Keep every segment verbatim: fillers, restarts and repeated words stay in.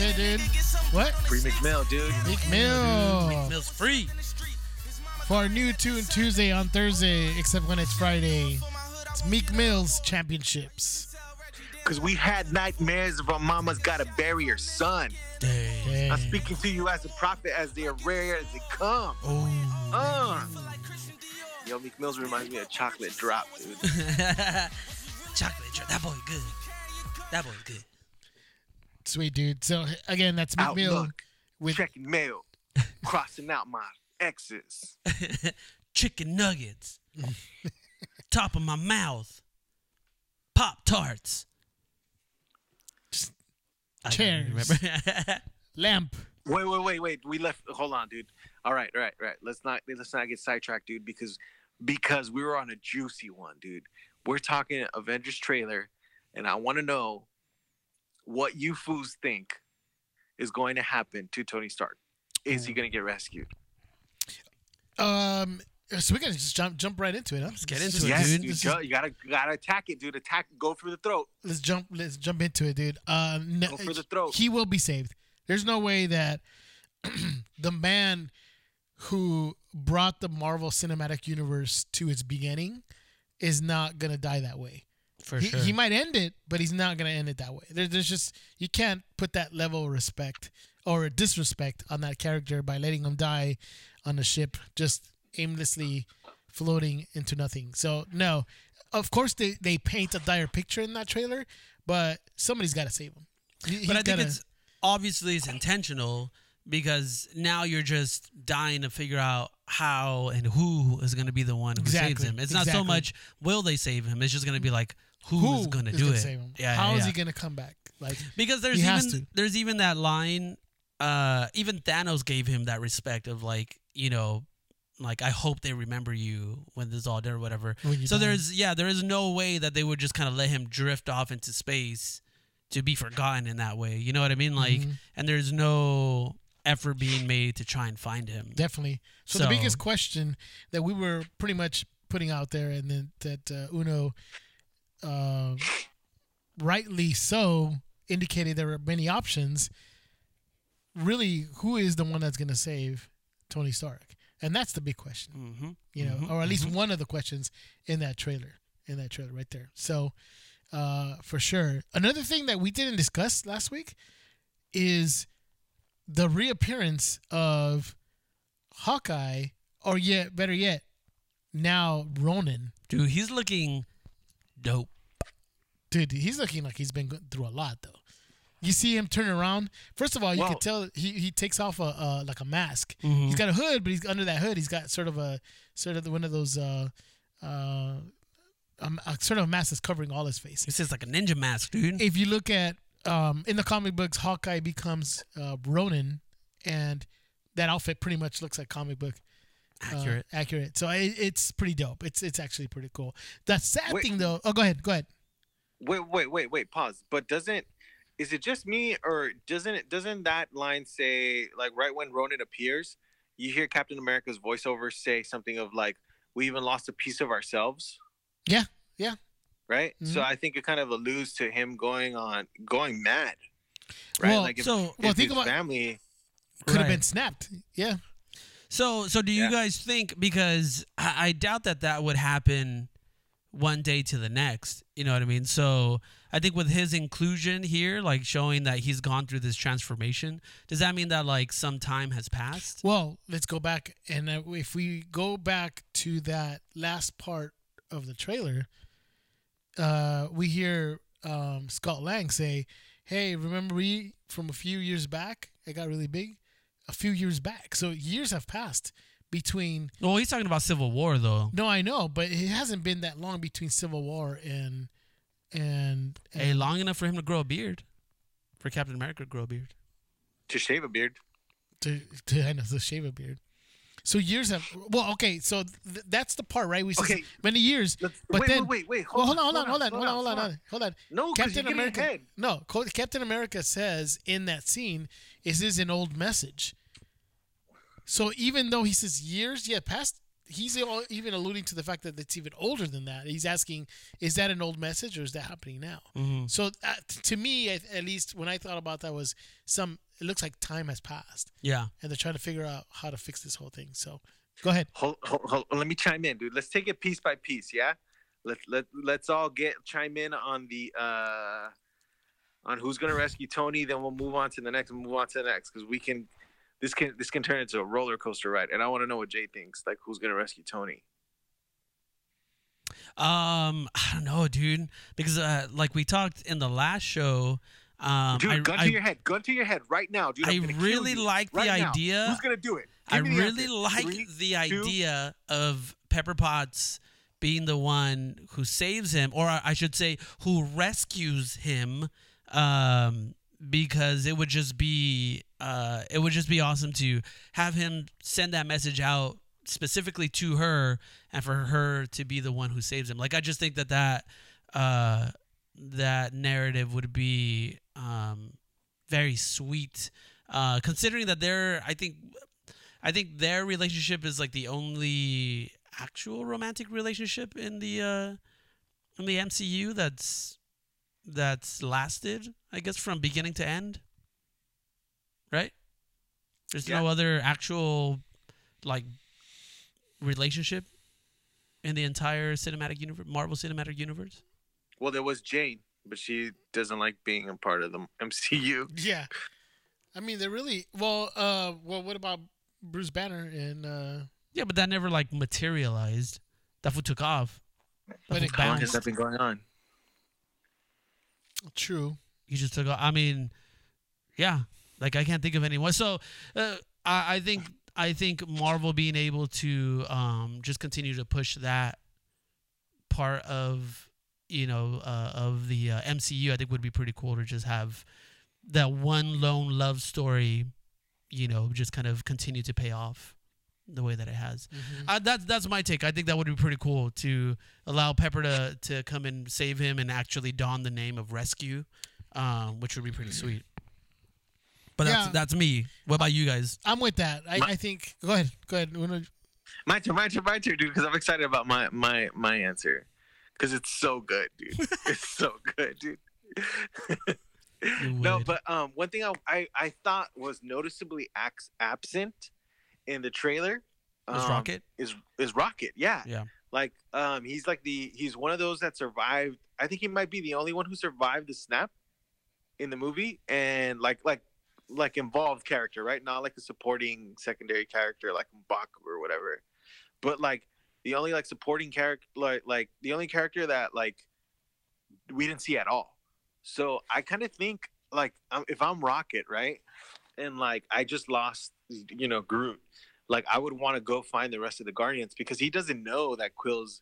said, dude. What? Free Meek Mill, dude. Meek Mill. Meek Mill's free. For our new Tune Tuesday on Thursday, except when it's Friday, it's Meek Mill's Championships. Because we had nightmares of our mama's gotta bury her son. Dang. Dang. I'm speaking to you as a prophet, as they are rare as they come. Oh. Uh. Yo, Meek Mills reminds me of Chocolate Drop, dude. Chocolate Drop. That boy good. That boy good. Sweet, dude. So, again, that's Meek Mill. With- Checking mail. Crossing out my exes. Chicken nuggets. Top of my mouth. Pop-Tarts. Chairs. Lamp. Wait, wait, wait, wait. We left. Hold on, dude. All right, all right, all right. Let's not let's not get sidetracked, dude, because because we were on a juicy one, dude. We're talking Avengers trailer, and I want to know what you fools think is going to happen to Tony Stark. Is he going to get rescued? Um. So we gotta just jump jump right into it. Huh? Let's get into yes, it, dude. dude ju- you gotta you gotta attack it, dude. Attack. Go for the throat. Let's jump. Let's jump into it, dude. Uh, no, go for the throat. He will be saved. There's no way that the man who brought the Marvel Cinematic Universe to its beginning is not gonna die that way. For he, sure, he might end it, but he's not gonna end it that way. There, there's just you can't put that level of respect or disrespect on that character by letting him die on the ship just aimlessly floating into nothing. So no, of course they, they paint a dire picture in that trailer, but somebody's got to save him. He, but I gotta, think it's obviously it's intentional because now you're just dying to figure out how and who is going to be the one who exactly, saves him. It's exactly. not so much will they save him. It's just going to be like who, who is going to do gonna it. Save him? Yeah, how yeah, is yeah. he going to come back? Like because there's even there's even that line. Uh, even Thanos gave him that respect of like you know. Like, I hope they remember you when this is all done or whatever. So die. there's, yeah, there is no way that they would just kind of let him drift off into space to be forgotten in that way. You know what I mean? Like, mm-hmm. and there's no effort being made to try and find him. Definitely. So, so the biggest question that we were pretty much putting out there and then that uh, Uno, uh, rightly so, indicated there were many options. Really, who is the one that's going to save Tony Stark? And that's the big question, mm-hmm. you know, mm-hmm. or at least mm-hmm. one of the questions in that trailer, in that trailer right there. So, uh, for sure. Another thing that we didn't discuss last week is the reappearance of Hawkeye, or yet, better yet, now Ronin. Dude, he's looking dope. Dude, he's looking like he's been through a lot, though. You see him turn around. First of all, you Whoa. can tell he, he takes off a uh, like a mask. Mm-hmm. He's got a hood, but he's under that hood. He's got sort of a sort of one of those uh, uh, um, a sort of a mask that's covering all his face. This is like a ninja mask, dude. If you look at um, in the comic books, Hawkeye becomes uh, Ronin, and that outfit pretty much looks like comic book accurate. Uh, accurate. So it, it's pretty dope. It's it's actually pretty cool. The sad wait, thing though. Oh, go ahead. Go ahead. Wait, wait, wait, wait. Pause. But doesn't. Is it just me, or doesn't it, doesn't that line say, like, right when Ronin appears, you hear Captain America's voiceover say something of, like, we even lost a piece of ourselves? Yeah, yeah. Right? Mm-hmm. So I think it kind of alludes to him going on, going mad. Right? Well, like, if, so, if well, his think about, family... Could right. have been snapped, yeah. So, so do you yeah. guys think, because I, I doubt that that would happen... one day to the next, you know what I mean? So I think with his inclusion here, like showing that he's gone through this transformation, does that mean that like some time has passed? Well, let's go back. And if we go back to that last part of the trailer, uh, we hear um, Scott Lang say, hey, remember me from a few years back? I got really big a few years back. So years have passed. Between well, he's talking about Civil War though. No, I know, but it hasn't been that long between Civil War and and, and hey, long enough for him to grow a beard, for Captain America to grow a beard, to shave a beard, to to I know to shave a beard. So years have well, okay. So th- that's the part, right? We okay. said many years, Let's, but wait, then wait, wait, wait, hold, well, hold on, hold on, hold on, hold on, hold on, hold on. No, Captain America. No, Captain America says in that scene, "Is this an old message?" So even though he says years, yeah, past he's even alluding to the fact that it's even older than that. He's asking, is that an old message or is that happening now? Mm-hmm. So uh, to me, at, at least when I thought about that, was some, it looks like time has passed. Yeah. And they're trying to figure out how to fix this whole thing. So go ahead. Hold, hold, hold. Let me chime in, dude. Let's take it piece by piece. Yeah. Let, let, let's all get chime in on the, uh, on who's going to rescue Tony. Then we'll move on to the next and move on to the next. Cause we can, This can this can turn into a roller coaster ride, and I want to know what Jay thinks. Like, who's gonna rescue Tony? Um, I don't know, dude. Because uh, like we talked in the last show, um, dude, I, gun to I, your head, gun to your head right now, dude. I'm I really like right the now. idea. Who's gonna do it? Give I really the like Three, the idea two. of Pepper Potts being the one who saves him, or I should say, who rescues him. Um, because it would just be. Uh, it would just be awesome to have him send that message out specifically to her and for her to be the one who saves him. Like, I just think that that, uh, that narrative would be um, very sweet, uh, considering that they're, I think, I think their relationship is like the only actual romantic relationship in the, uh, in the M C U that's, that's lasted, I guess, from beginning to end. Right? There's yeah. no other actual, like, relationship in the entire cinematic universe, Marvel Cinematic Universe. Well, there was Jane, but she doesn't like being a part of the M C U. Yeah, I mean, they're really well. Uh, well, what about Bruce Banner and? Uh... Yeah, but that never like materialized. That fool took off. But how long has that been going on? True. He just took off. I mean, yeah. Like, I can't think of anyone. So uh, I, I think I think Marvel being able to um, just continue to push that part of, you know, uh, of the uh, M C U, I think would be pretty cool to just have that one lone love story, you know, just kind of continue to pay off the way that it has. Mm-hmm. Uh, that's, that's my take. I think that would be pretty cool to allow Pepper to, to come and save him and actually don the name of Rescue, um, which would be pretty sweet. But yeah. that's, that's me. What about you guys? I'm with that. I, my, I think. Go ahead. Go ahead. My turn. My turn. My turn, dude. Because I'm excited about my my my answer. Because it's so good, dude. It's so good, dude. No, but um, one thing I, I I thought was noticeably abs- absent in the trailer um, is Rocket. Is is Rocket? Yeah. Yeah. Like um, he's like the he's one of those that survived. I think he might be the only one who survived the snap in the movie, and like like. like involved character, right? Not like a supporting secondary character like M'Baku or whatever, but like the only like supporting character, like like the only character that like we didn't see at all. So I kind of think like I'm, if I'm Rocket, right, and like I just lost, you know, Groot, like I would want to go find the rest of the Guardians because he doesn't know that Quill's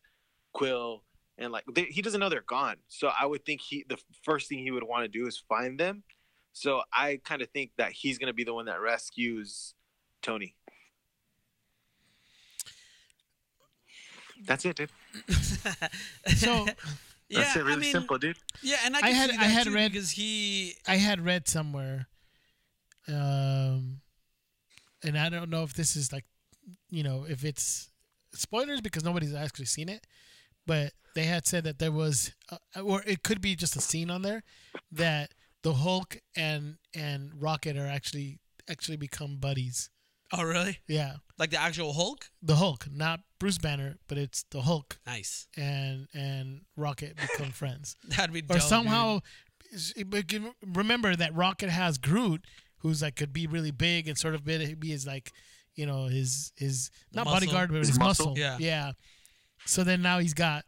Quill and like they, he doesn't know they're gone. So I would think he the first thing he would want to do is find them. So I kind of think that he's going to be the one that rescues Tony. That's it, dude. so yeah, that's it. Really I mean, simple, dude. Yeah, and I, can I had see that I had too, read because he I had read somewhere, um, and I don't know if this is like, you know, if it's spoilers because nobody's actually seen it, but they had said that there was, uh, or it could be just a scene on there that. The Hulk and and Rocket are actually actually become buddies. Oh, really? Yeah. Like the actual Hulk? The Hulk, not Bruce Banner, but it's the Hulk. Nice. And and Rocket become friends. That'd be dope. Or somehow, dude. Remember that Rocket has Groot, who's like could be really big and sort of be his like, you know, his his not muscle. bodyguard, but his, his muscle. muscle. Yeah. Yeah. So then now he's got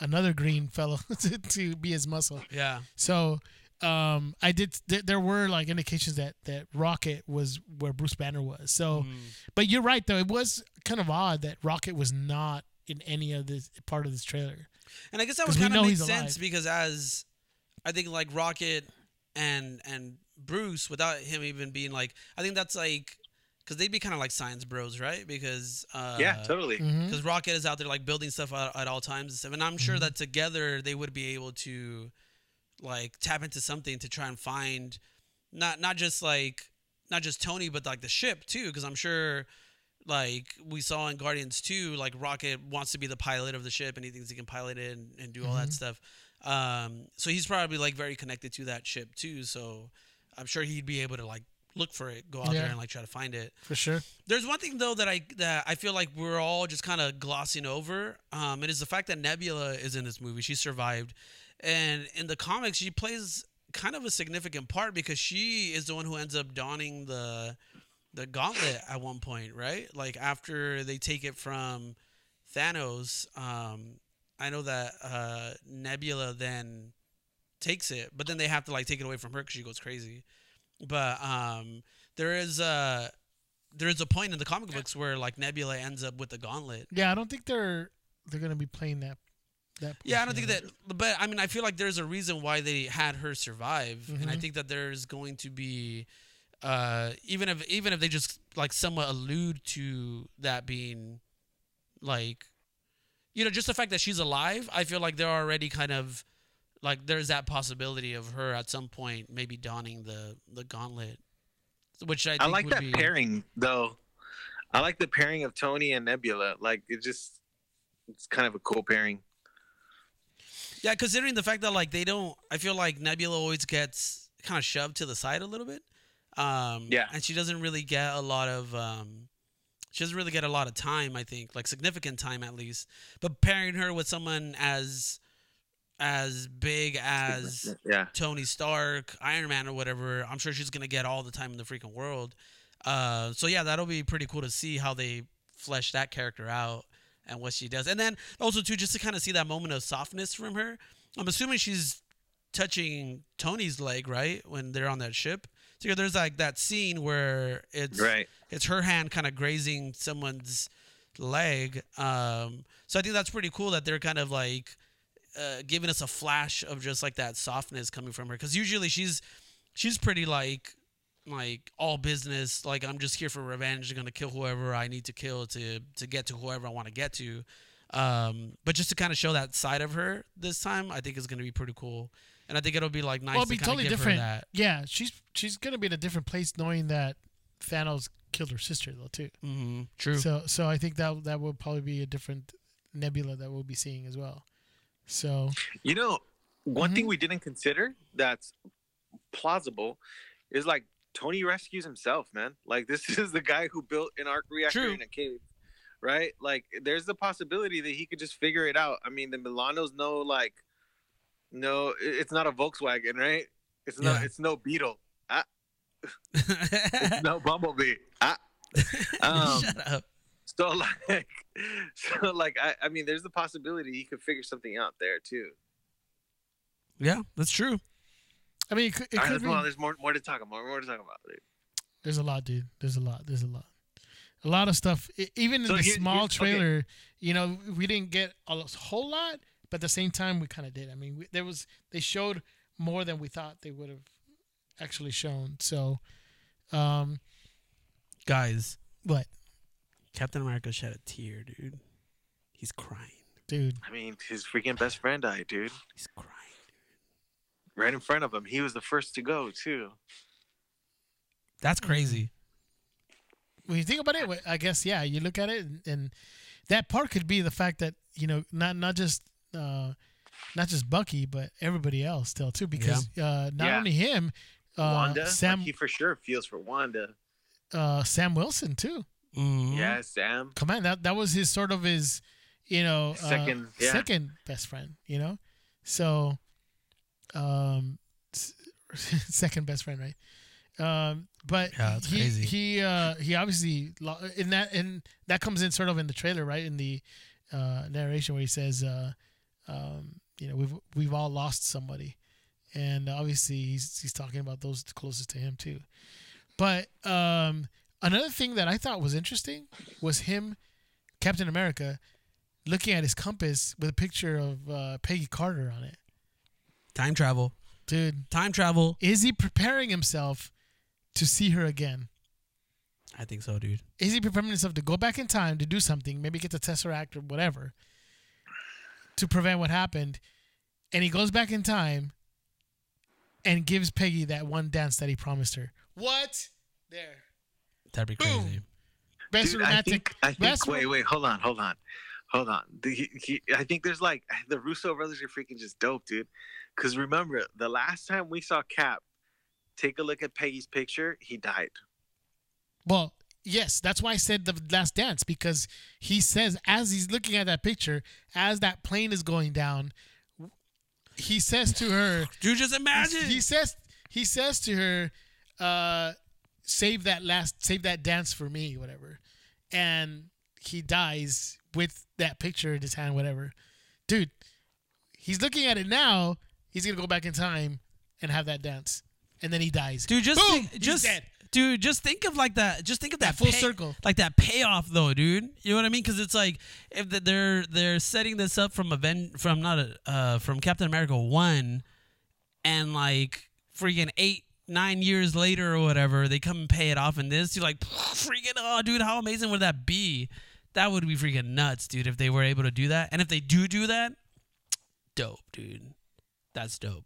another green fellow to, to be his muscle. Yeah. So. Um, I did. Th- there were like indications that, that Rocket was where Bruce Banner was. So, mm. but you're right though. It was kind of odd that Rocket was not in any of this part of this trailer. And I guess that would kind of make sense alive. Because as I think like Rocket and and Bruce, without him even being like, I think that's like because they'd be kind of like science bros, right? Because uh, yeah, totally. Because mm-hmm. Rocket is out there like building stuff at, at all times and stuff. And I'm mm-hmm. sure that together they would be able to. Like tap into something to try and find not not just like not just Tony but like the ship too because I'm sure like we saw in Guardians two, like Rocket wants to be the pilot of the ship and he thinks he can pilot it and, and do all mm-hmm. that stuff. Um, so he's probably like very connected to that ship too. So I'm sure he'd be able to like look for it, go out yeah. there and like try to find it. For sure. There's one thing though that I that I feel like we're all just kind of glossing over. Um, it is the fact that Nebula is in this movie. She survived, and in the comics she plays kind of a significant part because she is the one who ends up donning the the gauntlet at one point, right? Like after they take it from Thanos. Um, I know that uh, Nebula then takes it, but then they have to like take it away from her because she goes crazy. But um, there is a there is a point in the comic books where like Nebula ends up with the gauntlet. Yeah, I don't think they're they're gonna be playing that. that yeah, I don't think that. But I mean, I feel like there's a reason why they had her survive, mm-hmm. and I think that there's going to be uh, even if even if they just like somewhat allude to that being like. You know, just the fact that she's alive, I feel like they're already kind of, like, there's that possibility of her at some point maybe donning the, the gauntlet, which I think I like would that be... pairing, though. I like the pairing of Tony and Nebula. Like, it just, it's kind of a cool pairing. Yeah, considering the fact that, like, they don't, I feel like Nebula always gets kind of shoved to the side a little bit. Um, yeah. And she doesn't really get a lot of... Um, She doesn't really get a lot of time, I think, like significant time at least. But pairing her with someone as as big as yeah. Tony Stark, Iron Man or whatever, I'm sure she's going to get all the time in the freaking world. Uh, so, yeah, that'll be pretty cool to see how they flesh that character out and what she does. And then also, too, just to kind of see that moment of softness from her. I'm assuming she's touching Tony's leg, right, when they're on that ship. So there's like that scene where it's right. it's her hand kind of grazing someone's leg. Um, so I think that's pretty cool that they're kind of like uh, giving us a flash of just like that softness coming from her. Because usually she's she's pretty like like all business. Like I'm just here for revenge. I'm gonna kill whoever I need to kill to to get to whoever I want to get to. Um, but just to kind of show that side of her this time, I think is gonna be pretty cool. And I think it'll be like nice well, it'll be to totally give different. Her that. Yeah, she's she's gonna be in a different place knowing that Thanos killed her sister though too. Mm-hmm. True. So so I think that that will probably be a different Nebula that we'll be seeing as well. So you know, one mm-hmm. thing we didn't consider that's plausible is like Tony rescues himself, man. Like this is the guy who built an arc reactor True. In a cave, right? Like there's the possibility that he could just figure it out. I mean, the Milanos know like. No, it's not a Volkswagen, right? It's not. Yeah. It's no Beetle. Ah. It's no Bumblebee. Ah. Um, Shut up. So like, so like, I, I mean, there's the possibility he could figure something out there too. Yeah, that's true. I mean, it could, it All right, could be... on, there's more, more to talk about. More, more to talk about. Dude. There's a lot, dude. There's a lot. There's a lot. A lot of stuff. Even in so the here, small here, trailer, okay. you know, we didn't get a whole lot. But at the same time, we kind of did. I mean, we, there was they showed more than we thought they would have actually shown. So, um, guys, what? Captain America shed a tear, dude. He's crying, dude. I mean, his freaking best friend died, dude. He's crying, dude. Right in front of him. He was the first to go, too. That's crazy. When you think about it, I guess yeah. You look at it, and, and that part could be the fact that you know not not just. Uh, not just Bucky, but everybody else still too, because yeah. uh, not yeah. only him, uh, Wanda. Sam, like he for sure feels for Wanda. Uh, Sam Wilson too. Mm-hmm. Yeah, Sam. Come on, that that was his sort of his, you know, uh, second yeah. second best friend. You know, so, um, second best friend, right? Um, but yeah, that's he crazy. he uh, he obviously in that and that comes in sort of in the trailer, right? In the uh, narration where he says. Uh, Um, you know, we've we've all lost somebody, and obviously he's he's talking about those closest to him too. But um, another thing that I thought was interesting was him, Captain America, looking at his compass with a picture of uh, Peggy Carter on it. Time travel, dude. Time travel. Is he preparing himself to see her again? I think so, dude. Is he preparing himself to go back in time to do something? Maybe get the Tesseract or whatever. To prevent what happened, and he goes back in time and gives Peggy that one dance that he promised her. What? There. That'd be Boom. Crazy. Best Dude, romantic. I think, I think, best wait, wait, hold on, hold on. Hold on. The, he, he, I think there's like the Russo brothers are freaking just dope, dude. Because remember, the last time we saw Cap take a look at Peggy's picture, he died. Well, yes. That's why I said the last dance, because he says as he's looking at that picture, as that plane is going down, he says to her. Dude, just imagine. He, he says he says to her, uh, save that last, save that dance for me, whatever. And he dies with that picture in his hand, whatever. Dude, he's looking at it now. He's going to go back in time and have that dance. And then he dies. Dude, just Boom! Think, just he's dead. Dude, just think of like that. Just think of that, that full pay, circle, like that payoff, though, dude. You know what I mean? Because it's like if they're they're setting this up from event from not a, uh, from Captain America one, and like freaking eight nine years later or whatever, they come and pay it off in this. You're like, freaking, oh, dude, how amazing would that be? That would be freaking nuts, dude, if they were able to do that. And if they do do that, dope, dude. That's dope.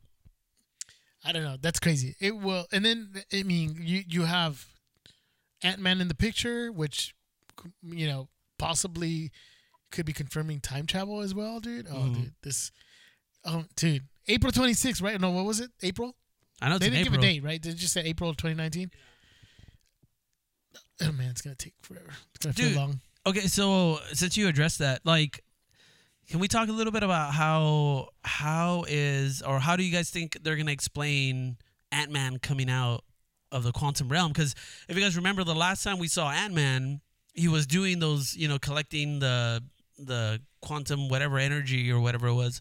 I don't know. That's crazy. It will. And then, I mean, you, you have Ant-Man in the picture, which, you know, possibly could be confirming time travel as well, dude. Oh, mm. dude. This. Oh, dude. April twenty-sixth, right? No, what was it? April? I know it's They didn't April. give a date, right? They just said April of twenty nineteen. Oh, man. It's going to take forever. It's going to feel long. Okay, so since you addressed that, like, can we talk a little bit about how how is or how do you guys think they're gonna explain Ant-Man coming out of the quantum realm? Because if you guys remember, the last time we saw Ant-Man, he was doing those, you know, collecting the the quantum whatever energy or whatever it was,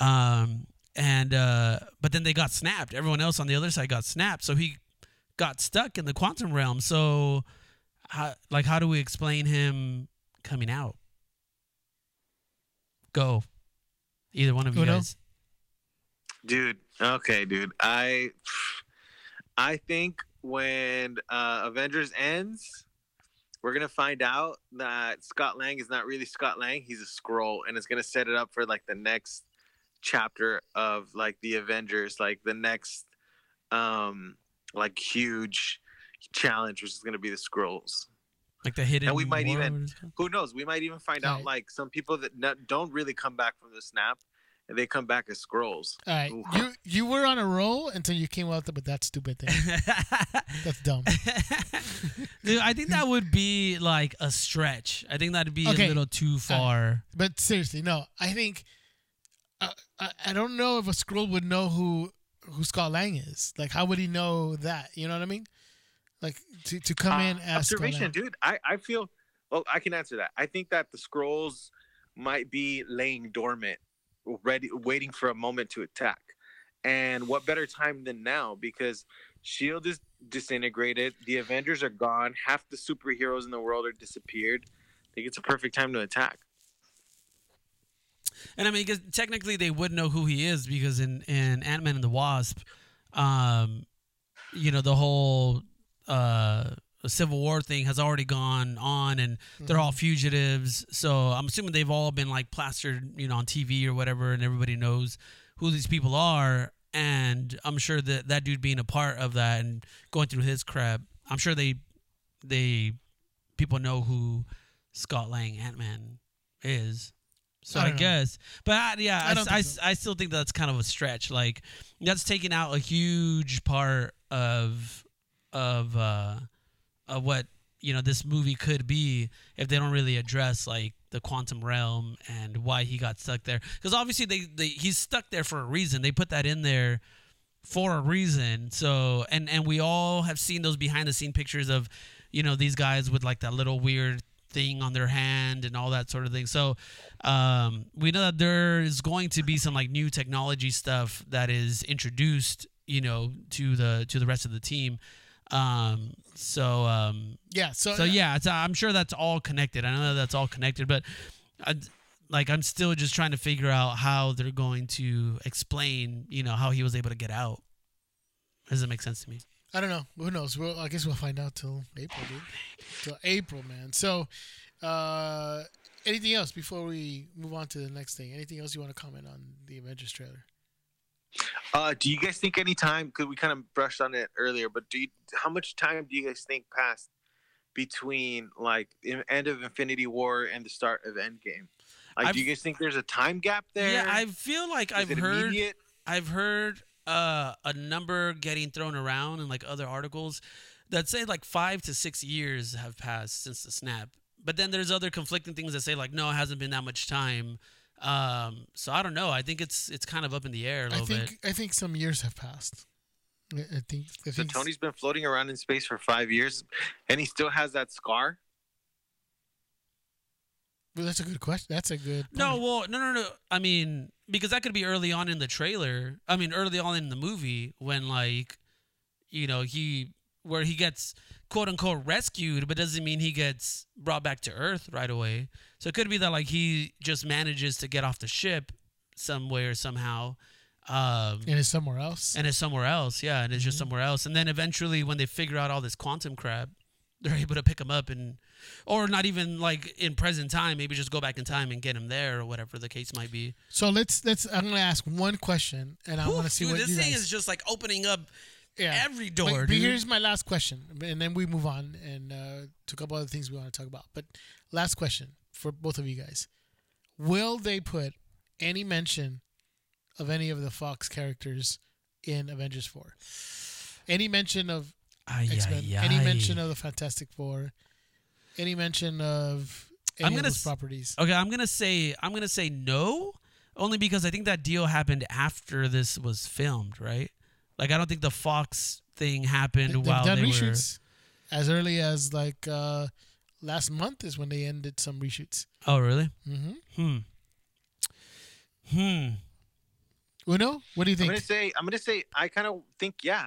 um, and uh, but then they got snapped. Everyone else on the other side got snapped, so he got stuck in the quantum realm. So. How, like, how do we explain him coming out? Go. Either one of you guys. Dude, okay, dude. I I think when uh, Avengers ends, we're going to find out that Scott Lang is not really Scott Lang. He's a Skrull, and it's going to set it up for, like, the next chapter of, like, the Avengers. Like, the next, um, like, huge... challenge, which is going to be the Skrulls, like the hidden. And we might even, who knows, we might even find out like some people that not, don't really come back from the snap, and they come back as Skrulls. All right, Ooh. you you were on a roll until you came out with that stupid thing. That's dumb. Dude, I think that would be like a stretch. I think that'd be okay. a little too far. Uh, but seriously, no. I think uh, I I don't know if a Skrull would know who who Scott Lang is. Like, how would he know that? You know what I mean? Like, to, to come uh, in as... Observation, dude. I, I feel... Well, I can answer that. I think that the Skrulls might be laying dormant, ready, waiting for a moment to attack. And what better time than now? Because S H I E L D is disintegrated. The Avengers are gone. Half the superheroes in the world are disappeared. I think it's a perfect time to attack. And, I mean, because technically they would know who he is, because in, in Ant-Man and the Wasp, um, you know, the whole... Uh, the Civil War thing has already gone on, and they're mm-hmm. all fugitives. So I'm assuming they've all been like plastered, you know, on T V or whatever, and everybody knows who these people are. And I'm sure that that dude being a part of that and going through his crap, I'm sure they they people know who Scott Lang Ant-Man is. So I, I guess, but I, yeah, I I, I, so. I still think that's kind of a stretch. Like, that's taking out a huge part of. Of uh, of what, you know, this movie could be if they don't really address like the quantum realm and why he got stuck there, because obviously they, they he's stuck there for a reason. They put that in there for a reason. So and and we all have seen those behind the scene pictures of, you know, these guys with like that little weird thing on their hand and all that sort of thing. So um, we know that there is going to be some like new technology stuff that is introduced, you know, to the to the rest of the team. Um. So. Um. Yeah. So. So yeah. It's, I'm sure that's all connected. I know that's all connected, but, I, like, I'm still just trying to figure out how they're going to explain, you know, how he was able to get out. Does it make sense to me? I don't know. Who knows? Well, I guess we'll find out till April, dude. Till April, man. So, uh, anything else before we move on to the next thing? Anything else you want to comment on the Avengers trailer? Uh, do you guys think any time, because we kind of brushed on it earlier, but do you, how much time do you guys think passed between like the end of Infinity War and the start of Endgame? Like, I've, do you guys think there's a time gap there? Yeah, I feel like I've heard, immediate? I've heard uh, a number getting thrown around in like other articles that say like five to six years have passed since the snap. But then there's other conflicting things that say like, no, it hasn't been that much time. Um, so I don't know. I think it's it's kind of up in the air a little I think, bit. I think some years have passed. I think. I so think Tony's been floating around in space for five years, and he still has that scar. Well, that's a good question. That's a good. Point. No, well, no, no, no. I mean, because that could be early on in the trailer. I mean, early on in the movie when, like, you know, he where he gets quote unquote rescued, but doesn't mean he gets brought back to Earth right away. So it could be that like he just manages to get off the ship some way or somehow. Um, and it's somewhere else. And it's somewhere else, yeah. And it's just mm-hmm. somewhere else. And then eventually, when they figure out all this quantum crap, they're able to pick him up and, or not even like in present time, maybe just go back in time and get him there or whatever the case might be. So let's let's. I'm gonna ask one question, and I want to see dude, what this you guys... thing is just like opening up yeah. every door. But, but dude. Here's my last question, and then we move on and uh, to a couple other things we want to talk about. But last question for both of you guys: will they put any mention of any of the Fox characters in Avengers four? Any mention of aye, X-Men? Aye, any aye. mention of the Fantastic Four? Any mention of any I'm gonna of those properties? Okay, I'm gonna say I'm gonna say no, only because I think that deal happened after this was filmed, right? Like, I don't think the Fox thing happened they, while done they reshoots were as early as like uh, last month is when they ended some reshoots. Oh, really? Mm-hmm. Hmm. Hmm. Uno, what do you think? I'm gonna say. I'm gonna say. I kind of think. Yeah,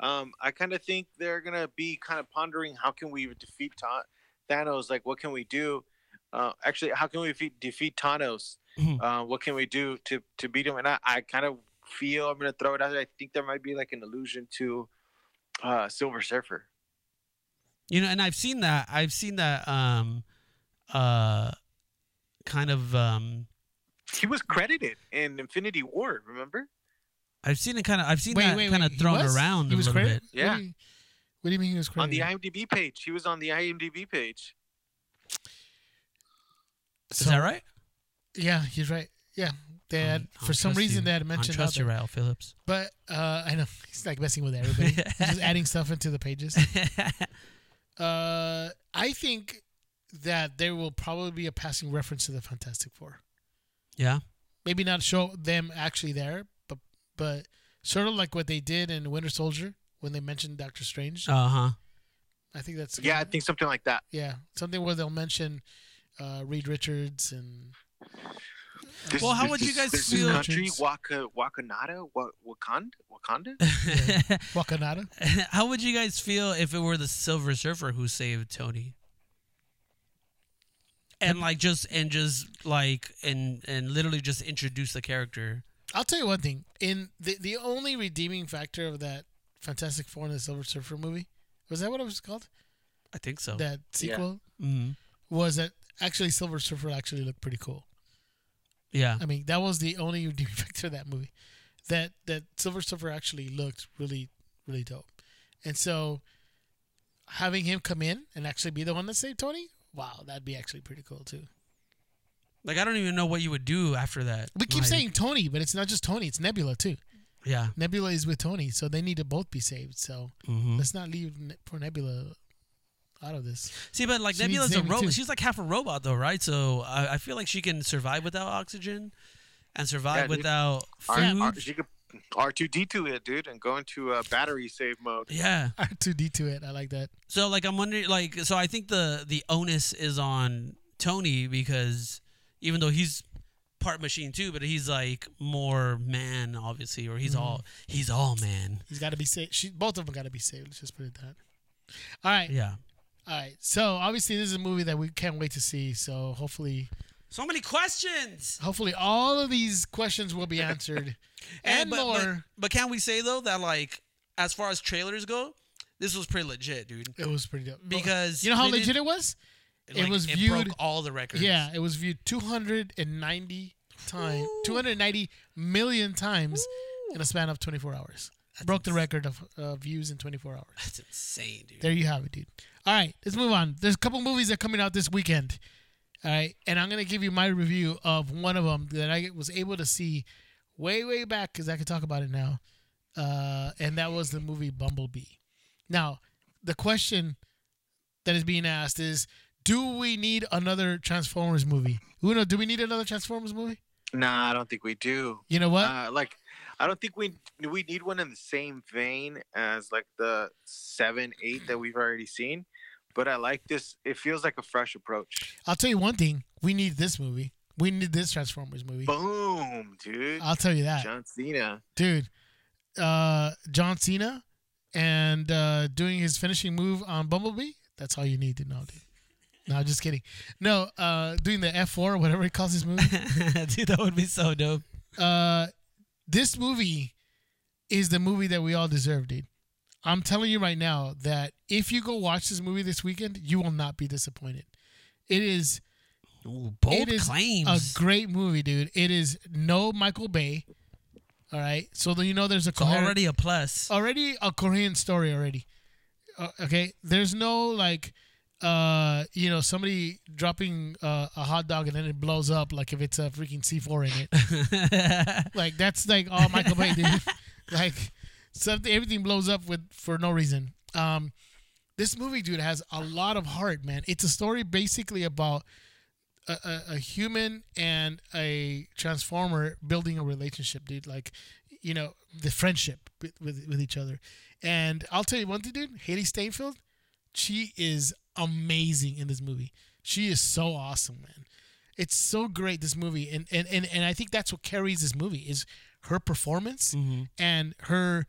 um, I kind of think they're gonna be kind of pondering how can we defeat Ta- Thanos. Like, what can we do? Uh, actually, how can we defeat, defeat Thanos? Mm-hmm. Uh, what can we do to, to beat him? And I, I kind of feel I'm gonna throw it out there. I think there might be like an allusion to uh, Silver Surfer. You know, and I've seen that. I've seen that. Um, uh, kind of. Um, He was credited in Infinity War, remember? I've seen it kind of. I've seen wait, that wait, kind wait. of thrown around he was a little credited? bit. Yeah. What do, you, what do you mean he was credited? On the IMDb page, he was on the IMDb page. Is so, that right? Yeah, he's right. Yeah, they had, um, for some reason you. they had mentioned. I trust you, Raoul Phillips. But uh, I know he's like messing with everybody, he's just adding stuff into the pages. uh, I think that there will probably be a passing reference to the Fantastic Four. Yeah, maybe not show them actually there, but but sort of like what they did in Winter Soldier when they mentioned Doctor Strange. Uh huh. I think that's yeah. Good. I think something like that. Yeah, something where they'll mention uh, Reed Richards and. This, well, how this, would you guys this, feel? This country, Waka, Wakanada, Wakanda, Wakanda, Wakanada. How would you guys feel if it were the Silver Surfer who saved Tony? And like just and just like and and literally just introduce the character. I'll tell you one thing. In the the only redeeming factor of that Fantastic Four and the Silver Surfer movie, was that what it was called? I think so. That sequel yeah. mm-hmm. was that actually Silver Surfer actually looked pretty cool. Yeah, I mean that was the only redeeming factor of that movie. That that Silver Surfer actually looked really really dope, and so having him come in and actually be the one that saved Tony. Wow, that'd be actually pretty cool too. Like, I don't even know what you would do after that. We keep like, saying Tony, but it's not just Tony; it's Nebula too. Yeah, Nebula is with Tony, so they need to both be saved. So mm-hmm. let's not leave poor Nebula out of this. See, but like she Nebula's a robot; she's like half a robot, though, right? So I, I feel like she can survive without oxygen, and survive yeah, without food. R- she could R two D two it, dude, and go into uh, battery save mode. Yeah, R two D two it. I like that. So, like, I'm wondering, like, so I think the the onus is on Tony because even though he's part machine too, but he's like more man, obviously, or he's mm-hmm. all he's all man. He's got to be saved. She, both of them got to be saved. Let's just put it that. All right. Yeah. All right. So obviously, this is a movie that we can't wait to see. So hopefully. So many questions. Hopefully, all of these questions will be answered, and, and but, more. But, but can we say though that like, as far as trailers go, this was pretty legit, dude. It was pretty dope because you know how legit it was. Like, it was it viewed broke all the records. Yeah, it was viewed two hundred ninety times, two hundred ninety million times Ooh. in a span of twenty-four hours. That's Broke insane. the record of uh, views in twenty-four hours. That's insane, dude. There you have it, dude. All right, let's move on. There's a couple movies that are coming out this weekend. All right, and I'm going to give you my review of one of them that I was able to see way, way back because I can talk about it now. Uh, and that was the movie Bumblebee. Now, the question that is being asked is, do we need another Transformers movie? Uno, do we need another Transformers movie? Nah, I don't think we do. You know what? Uh, like, I don't think we we need one in the same vein as like the seven, eight that we've already seen. But I like this. It feels like a fresh approach. I'll tell you one thing. We need this movie. We need this Transformers movie. Boom, dude. I'll tell you that. John Cena. Dude. Uh, John Cena and uh, doing his finishing move on Bumblebee. That's all you need to know, dude. No, just kidding. No, uh, doing the F four or whatever he calls this movie. Dude, that would be so dope. Uh, this movie is the movie that we all deserve, dude. I'm telling you right now that if you go watch this movie this weekend, you will not be disappointed. It is, Ooh, bold it is claims. a great movie, dude. It is no Michael Bay. All right. So you know there's a so coherent, already a plus. Already a coherent story already. Uh, okay. There's no like... Uh, you know, somebody dropping uh, a hot dog and then it blows up. Like if it's a freaking C four in it, like that's like all Michael Bay, dude. Like something, everything blows up with for no reason. Um, this movie, dude, has a lot of heart, man. It's a story basically about a, a, a human and a transformer building a relationship, dude. Like, you know, the friendship with with, with each other. And I'll tell you one thing, dude. Haley Steinfeld, she is amazing in this movie. She is so awesome, man. It's so great, this movie. And and, and, and I think that's what carries this movie is her performance mm-hmm. and her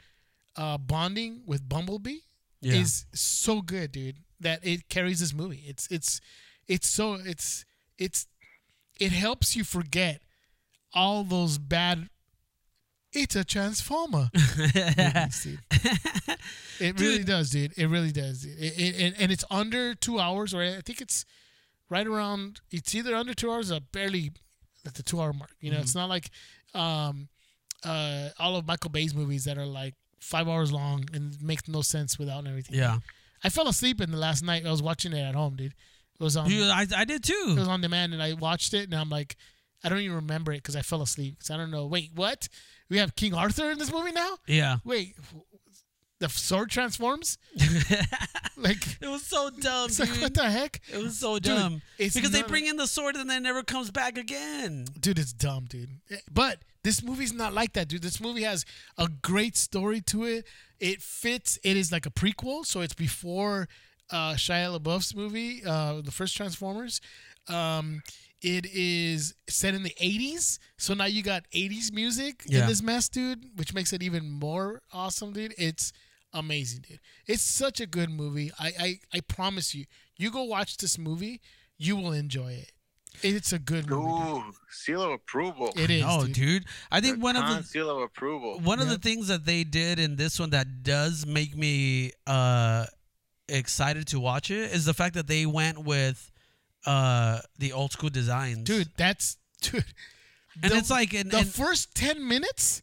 uh, bonding with Bumblebee yeah. is so good, dude, that it carries this movie. It's it's it's so it's it's it helps you forget all those bad It's a Transformer. It really dude. does, dude. It really does. It, it, it, and it's under two hours, or I think it's right around, it's either under two hours or barely at the two hour mark. You know, mm-hmm. it's not like um, uh, all of Michael Bay's movies that are like five hours long and make no sense without everything. Yeah. Dude. I fell asleep in the last night. I was watching it at home, dude. It was on. Dude, I, I did too. It was on demand, and I watched it, and I'm like, I don't even remember it because I fell asleep. Because I don't know. Wait, what? We have King Arthur in this movie now? Yeah. Wait, the sword transforms? Like it was so dumb. It's dude. like what the heck? It was so dumb. Dude, it's because not, they bring in the sword and then it never comes back again. Dude, it's dumb, dude. But this movie's not like that, dude. This movie has a great story to it. It fits. It is like a prequel, so it's before uh, Shia LaBeouf's movie, uh, the first Transformers. Um, It is set in the eighties, so now you got eighties music yeah. in this mess, dude, which makes it even more awesome, dude. It's amazing, dude. It's such a good movie. I, I, I promise you, you go watch this movie, you will enjoy it. It's a good movie. Ooh, dude. Seal of approval. It is, oh, dude. dude. I think the one of the seal of approval. One yep. of the things that they did in this one that does make me uh, excited to watch it is the fact that they went with. Uh, the old school designs, dude. That's dude, and the, it's like and, the and, first ten minutes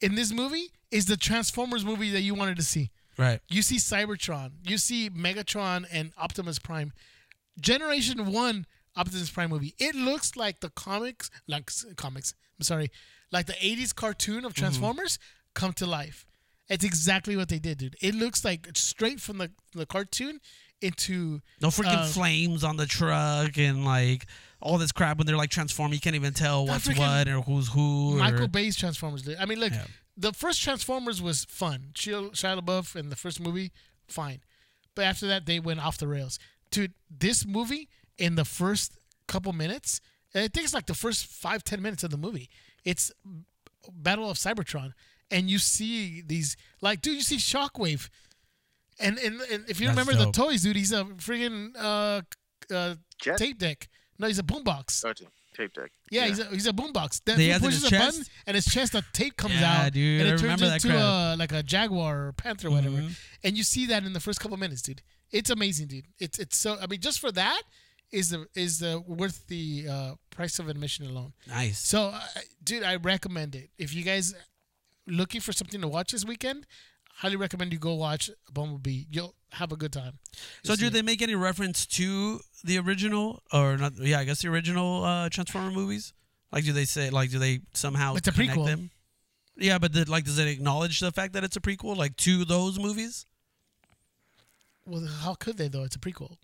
in this movie is the Transformers movie that you wanted to see. Right, you see Cybertron, you see Megatron and Optimus Prime, Generation One Optimus Prime movie. It looks like the comics, like comics. I'm sorry, like the eighties cartoon of Transformers mm-hmm. come to life. It's exactly what they did, dude. It looks like straight from the the cartoon. Into no freaking uh, flames on the truck and like all this crap when they're like transforming, you can't even tell what's what or who's who. Michael or, Bay's Transformers. Dude. I mean, look, yeah. the first Transformers was fun. Shia LaBeouf in the first movie, fine, but after that they went off the rails. Dude, this movie in the first couple minutes, and I think it's like the first five ten minutes of the movie. It's Battle of Cybertron, and you see these like, dude, you see Shockwave. And, and and if you That's remember dope. the toys, dude, he's a freaking uh, uh, tape deck. No, he's a boombox. Oh, tape deck. Yeah, yeah, he's a he's a boombox. Then he pushes a chest? button, and his chest, the tape comes yeah, out, dude, and it I turns into a, like a jaguar or a panther or mm-hmm. whatever. And you see that in the first couple minutes, dude. It's amazing, dude. It's it's so. I mean, just for that is the is the worth the uh, price of admission alone. Nice. So, uh, dude, I recommend it. If you guys looking for something to watch this weekend, highly recommend you go watch Bumblebee. You'll have a good time. So, did they make any reference to the original, or not? Yeah, I guess the original uh, Transformer movies. Like, do they say, like, do they somehow it's a connect prequel. Them? Yeah, but the, like, does it acknowledge the fact that it's a prequel, like, to those movies? Well, how could they though? It's a prequel.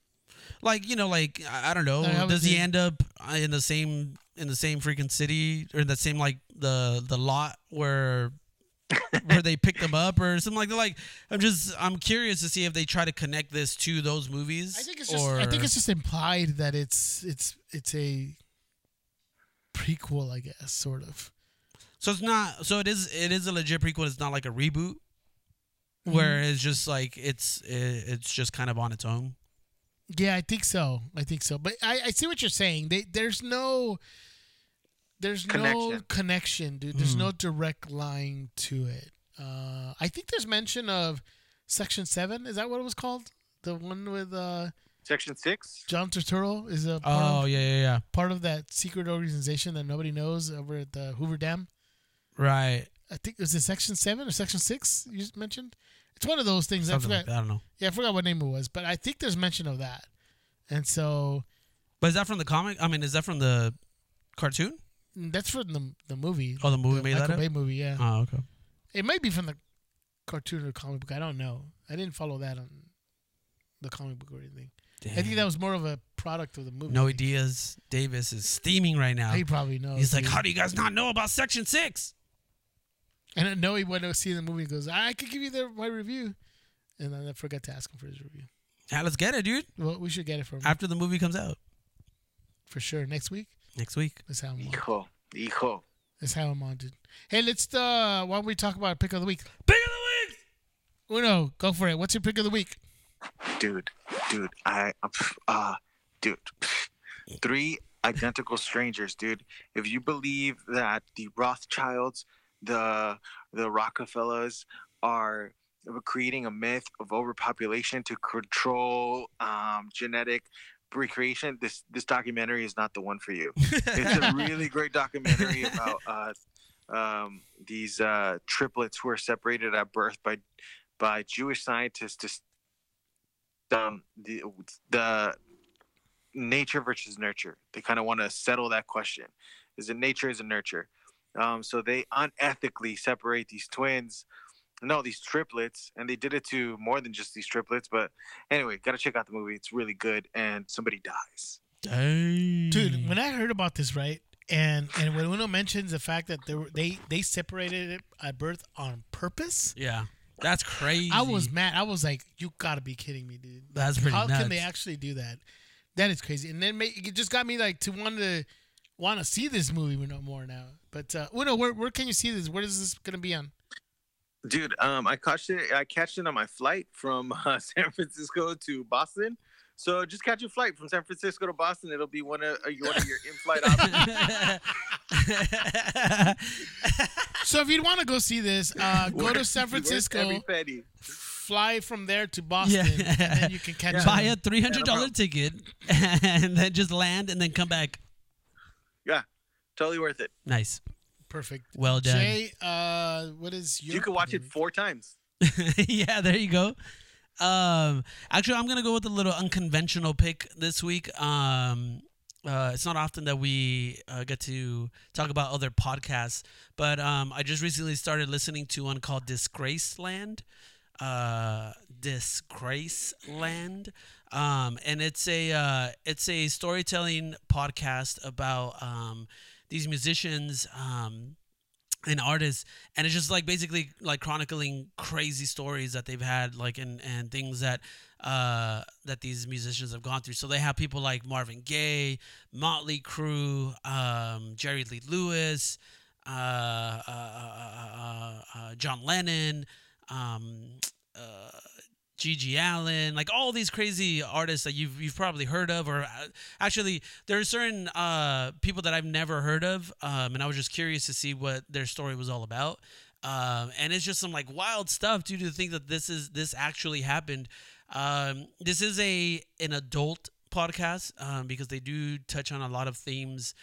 Like, you know, like, I don't know. Like, does he end up in the same in the same freaking city, or in the same, like, the the lot where? where they picked them up or something like that. Like, I'm just, I'm curious to see if they try to connect this to those movies. I think it's just, or... I think it's just implied that it's, it's, it's a prequel, I guess, sort of. So it's not, so it is, it is a legit prequel. It's not like a reboot where mm-hmm. it's just like, it's, it, it's just kind of on its own. Yeah, I think so. I think so. But I, I see what you're saying. They, there's no, There's connection. no connection, dude. There's mm. no direct line to it. Uh, I think there's mention of Section seven. Is that what it was called? The one with... Uh, Section six? John Turturro is a part, oh, of, yeah, yeah, yeah. part of that secret organization that nobody knows over at the Hoover Dam. Right. I think, was it Section seven or Section six you just mentioned? It's one of those things. Something I forgot. Like that, I don't know. Yeah, I forgot what name it was, but I think there's mention of that. And so... But is that from the comic? I mean, is that from the cartoon? That's from the the movie. Oh, the movie the made Michael that Bay up? movie, yeah. Oh, okay. It might be from the cartoon or comic book. I don't know. I didn't follow that on the comic book or anything. Damn. I think that was more of a product of the movie. No ideas. Davis is steaming right now. He probably knows. He's like, dude. How do you guys not know about Section six? And I know he went to see the movie and goes, I could give you the, my review. And I forgot to ask him for his review. Yeah, let's get it, dude. Well, we should get it from him. After the movie comes out. For sure. Next week? Next week. Let's have him on. Hijo. Hijo. Let's have him on, dude. Hey, let's, uh, why don't we talk about pick of the week? Pick of the week! Uno, go for it. What's your pick of the week? Dude, dude, I, uh, dude, three identical strangers, dude. If you believe that the Rothschilds, the, the Rockefellers are creating a myth of overpopulation to control um, genetic recreation, this this documentary is not the one for you. It's a really great documentary about uh um these uh triplets who are separated at birth by by Jewish scientists to um the the nature versus nurture. They kind of want to settle that question. Is it nature, is it nurture? Um so they unethically separate these twins No, these triplets, and they did it to more than just these triplets. But anyway, gotta check out the movie. It's really good, and somebody dies. Dang. Dude, when I heard about this, right, and and when Uno mentions the fact that they were, they they separated it at birth on purpose, yeah, that's crazy. I was mad. I was like, you gotta be kidding me, dude. That's pretty nuts. How can they actually do that? That is crazy. And then it just got me like to want to want to see this movie more now. But uh, Uno, where where can you see this? Where is this gonna be on? Dude, um, I catched it. I catched it on my flight from uh, San Francisco to Boston. So just catch your flight from San Francisco to Boston. It'll be one of, uh, one of your in-flight options. So if you'd want to go see this, uh, go to San Francisco, fly from there to Boston, yeah. and then you can catch yeah. buy a three hundred dollar yeah, no ticket, and then just land and then come back. Yeah, totally worth it. Nice. Perfect. Well done. Jay, uh, what is your... You can watch it four times. Yeah, there you go. Um, actually, I'm going to go with a little unconventional pick this week. Um, uh, it's not often that we uh, get to talk about other podcasts, but um, I just recently started listening to one called Disgraceland. Uh, Disgraceland. Um, and it's a, uh, it's a storytelling podcast about... Um, these musicians um, and artists, and it's just like basically like chronicling crazy stories that they've had, like and and things that uh, that these musicians have gone through. So they have people like Marvin Gaye, Motley Crue, um, Jerry Lee Lewis, uh, uh, uh, uh, John Lennon, um, uh, Gigi Allen, like all these crazy artists that you've you've probably heard of, or actually there are certain uh, people that I've never heard of, um, and I was just curious to see what their story was all about, um, and it's just some like wild stuff due to think that this is this actually happened. Um, this is a an adult podcast um, because they do touch on a lot of themes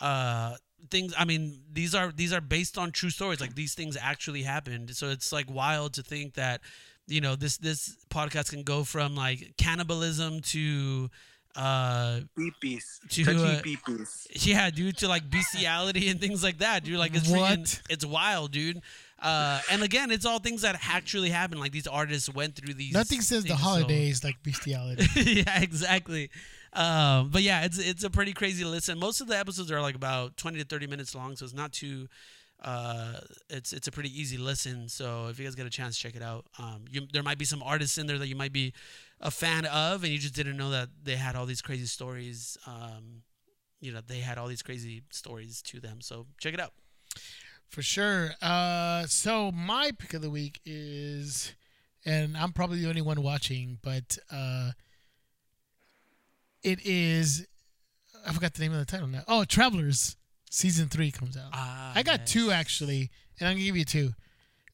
uh, things, I mean, these are these are based on true stories. Like, these things actually happened. So it's like wild to think that, you know, this this podcast can go from like cannibalism to uh peepees to uh, peepees. Yeah, dude, to like bestiality and things like that, dude. Like, it's what? Freaking, it's wild, dude. Uh, and again, it's all things that actually happen. Like, these artists went through these. Nothing says things, the holidays so. Like bestiality. Yeah, exactly. Um, but yeah, it's it's a pretty crazy listen. Most of the episodes are like about twenty to thirty minutes long, so it's not too. Uh, it's it's a pretty easy listen. So if you guys get a chance, check it out. Um, you, there might be some artists in there that you might be a fan of, and you just didn't know that they had all these crazy stories. Um, you know, they had all these crazy stories to them. So check it out. For sure. Uh, so my pick of the week is, and I'm probably the only one watching, but uh, it is, I forgot the name of the title now. Oh, Travelers season three comes out. Ah, I got nice. two actually, and I'm gonna give you two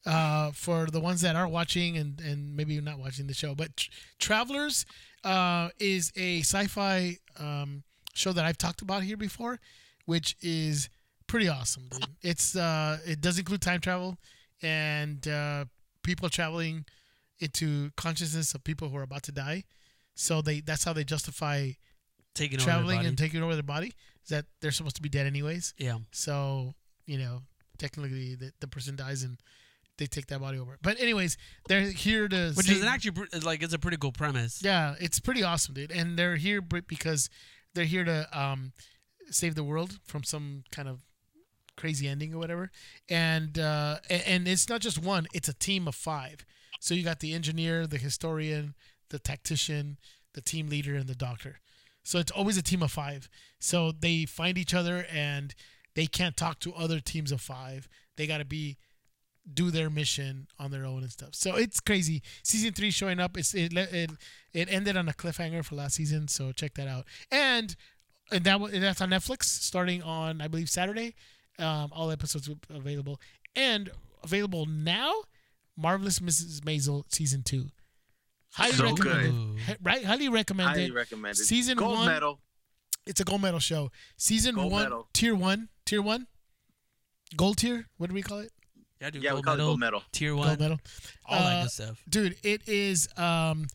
uh, for the ones that aren't watching and, and maybe not watching the show. But tra- Travelers uh, is a sci-fi um, show that I've talked about here before, which is pretty awesome, dude. It's uh, it does include time travel and uh, people traveling into consciousness of people who are about to die. So they that's how they justify taking traveling over and taking over their body. Is that they're supposed to be dead anyways. Yeah. So you know, technically, the, the person dies and they take that body over. But anyways, they're here to which save, is an actually like it's a pretty cool premise. Yeah, it's pretty awesome, dude. And they're here because they're here to um, save the world from some kind of crazy ending or whatever, and uh, and it's not just one; it's a team of five. So you got the engineer, the historian, the tactician, the team leader, and the doctor. So it's always a team of five. So they find each other, and they can't talk to other teams of five. They gotta be do their mission on their own and stuff. So it's crazy. Season three showing up. It's it it it ended on a cliffhanger for last season. So check that out. And and that and that's on Netflix starting on I believe Saturday. Um, all episodes available. And available now, Marvelous Missus Maisel Season two. Highly so recommended. Good. Right? Highly recommended. Highly recommended. Season gold one. Medal. It's a gold medal show. Season gold one. Medal. Tier one. Tier one. Gold tier. What do we call it? Yeah, dude, yeah gold we call medal, it gold medal. Tier one. Gold medal. All uh, that good stuff. Dude, it is um,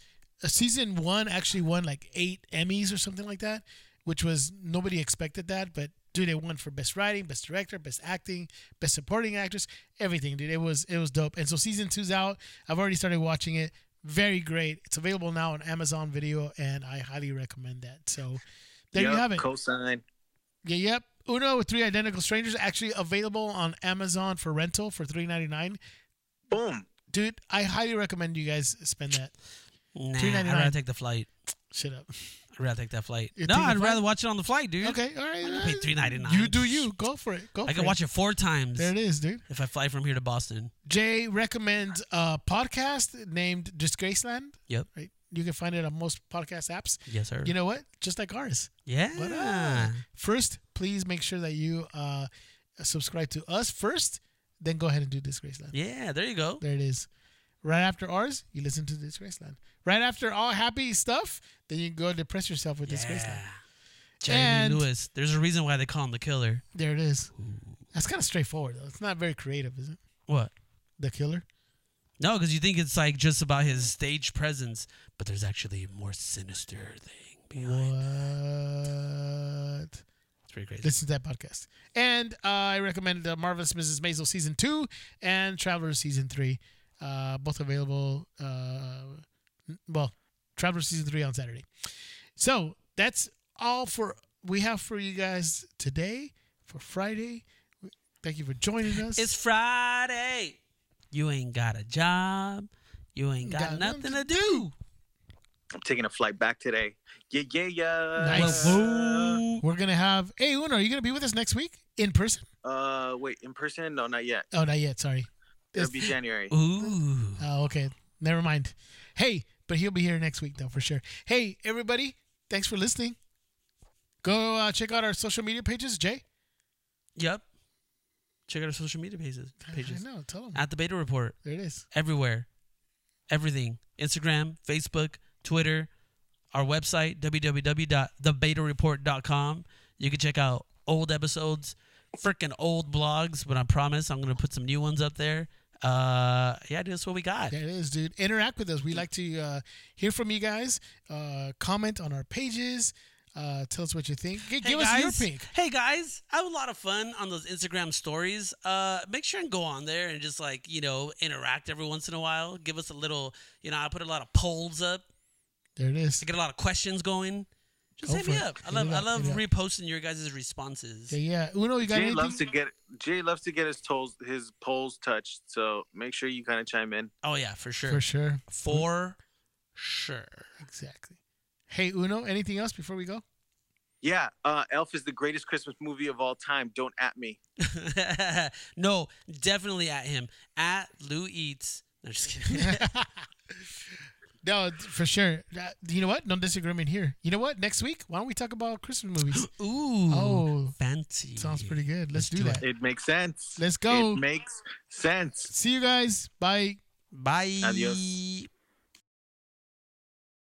season one actually won like eight Emmys or something like that, which was nobody expected that, but dude, they won for best writing, best director, best acting, best supporting actress, everything, dude. It was it was dope. And so season two's out. I've already started watching it. Very great. It's available now on Amazon Video, and I highly recommend that. So there yep, you have it. Cosign. Yeah, yep. Uno with Three Identical Strangers, actually available on Amazon for rental for three ninety-nine. Boom. Dude, I highly recommend you guys spend that. Nah, I'd rather take the flight. Shut up. I'd rather take that flight. You're no, I'd flight? rather watch it on the flight, dude. Okay, all right. I pay three ninety-nine. You do you. Go for it. Go I for it. I can watch it four times. There it is, dude. If I fly from here to Boston. Jay recommends a podcast named Disgraceland. Yep. Right. You can find it on most podcast apps. Yes, sir. You know what? Just like ours. Yeah. First, please make sure that you uh, subscribe to us first, then go ahead and do Disgraceland. Yeah, there you go. There it is. Right after ours, you listen to Disgraceland. Right after all happy stuff, then you go depress yourself with yeah. Disgraceland. Jerry Lewis. There's a reason why they call him the killer. There it is. Ooh. That's kind of straightforward, though. It's not very creative, is it? What? The killer? No, because you think it's like just about his stage presence, but there's actually a more sinister thing behind what? That. Pretty crazy. Listen to that podcast. And uh, I recommend uh, Marvelous Missus Maisel Season two and Travelers Season three. Uh, both available, uh, well, Travelers Season three on Saturday. So that's all for we have for you guys today for Friday. Thank you for joining us. It's Friday. You ain't got a job. You ain't got, got nothing to do. I'm taking a flight back today. Yeah, yeah, yeah. Nice. Whoa. We're going to have, hey, Uno, are you going to be with us next week in person? Uh, Wait, in person? No, not yet. Oh, not yet. Sorry. It'll be January. Ooh. Oh, okay. Never mind. Hey, but he'll be here next week, though, for sure. Hey, everybody, thanks for listening. Go uh, check out our social media pages, Jay. Yep. Check out our social media pages. pages. I know. Tell them. At The Beta Report. There it is. Everywhere. Everything. Instagram, Facebook, Twitter, our website, w w w dot the beta report dot com. You can check out old episodes, freaking old blogs, but I promise I'm going to put some new ones up there. Uh, yeah, dude, that's what we got. There it is, dude. Interact with us. We like to uh, hear from you guys. Uh, comment on our pages. Uh, tell us what you think. G- hey give guys. us your pick. Hey, guys. I have a lot of fun on those Instagram stories. Uh, make sure and go on there and just, like, you know, interact every once in a while. Give us a little, you know, I put a lot of polls up. There it is. I get a lot of questions going. Just hit me up. I love, I love reposting your guys' responses. Yeah, yeah. Uno, you got Jay anything? Loves to get, Jay loves to get his tolls, his polls touched, so make sure you kind of chime in. Oh, yeah, for sure. For sure. For sure. Exactly. Hey, Uno, anything else before we go? Yeah, uh, Elf is the greatest Christmas movie of all time. Don't at me. No, definitely at him. At Lou Eats. No, just kidding. No, for sure. You know what? No disagreement here. You know what? Next week, why don't we talk about Christmas movies? Ooh. Oh, fancy. Sounds pretty good. Let's, Let's do, do that. It. It makes sense. Let's go. It makes sense. See you guys. Bye. Bye. Adios.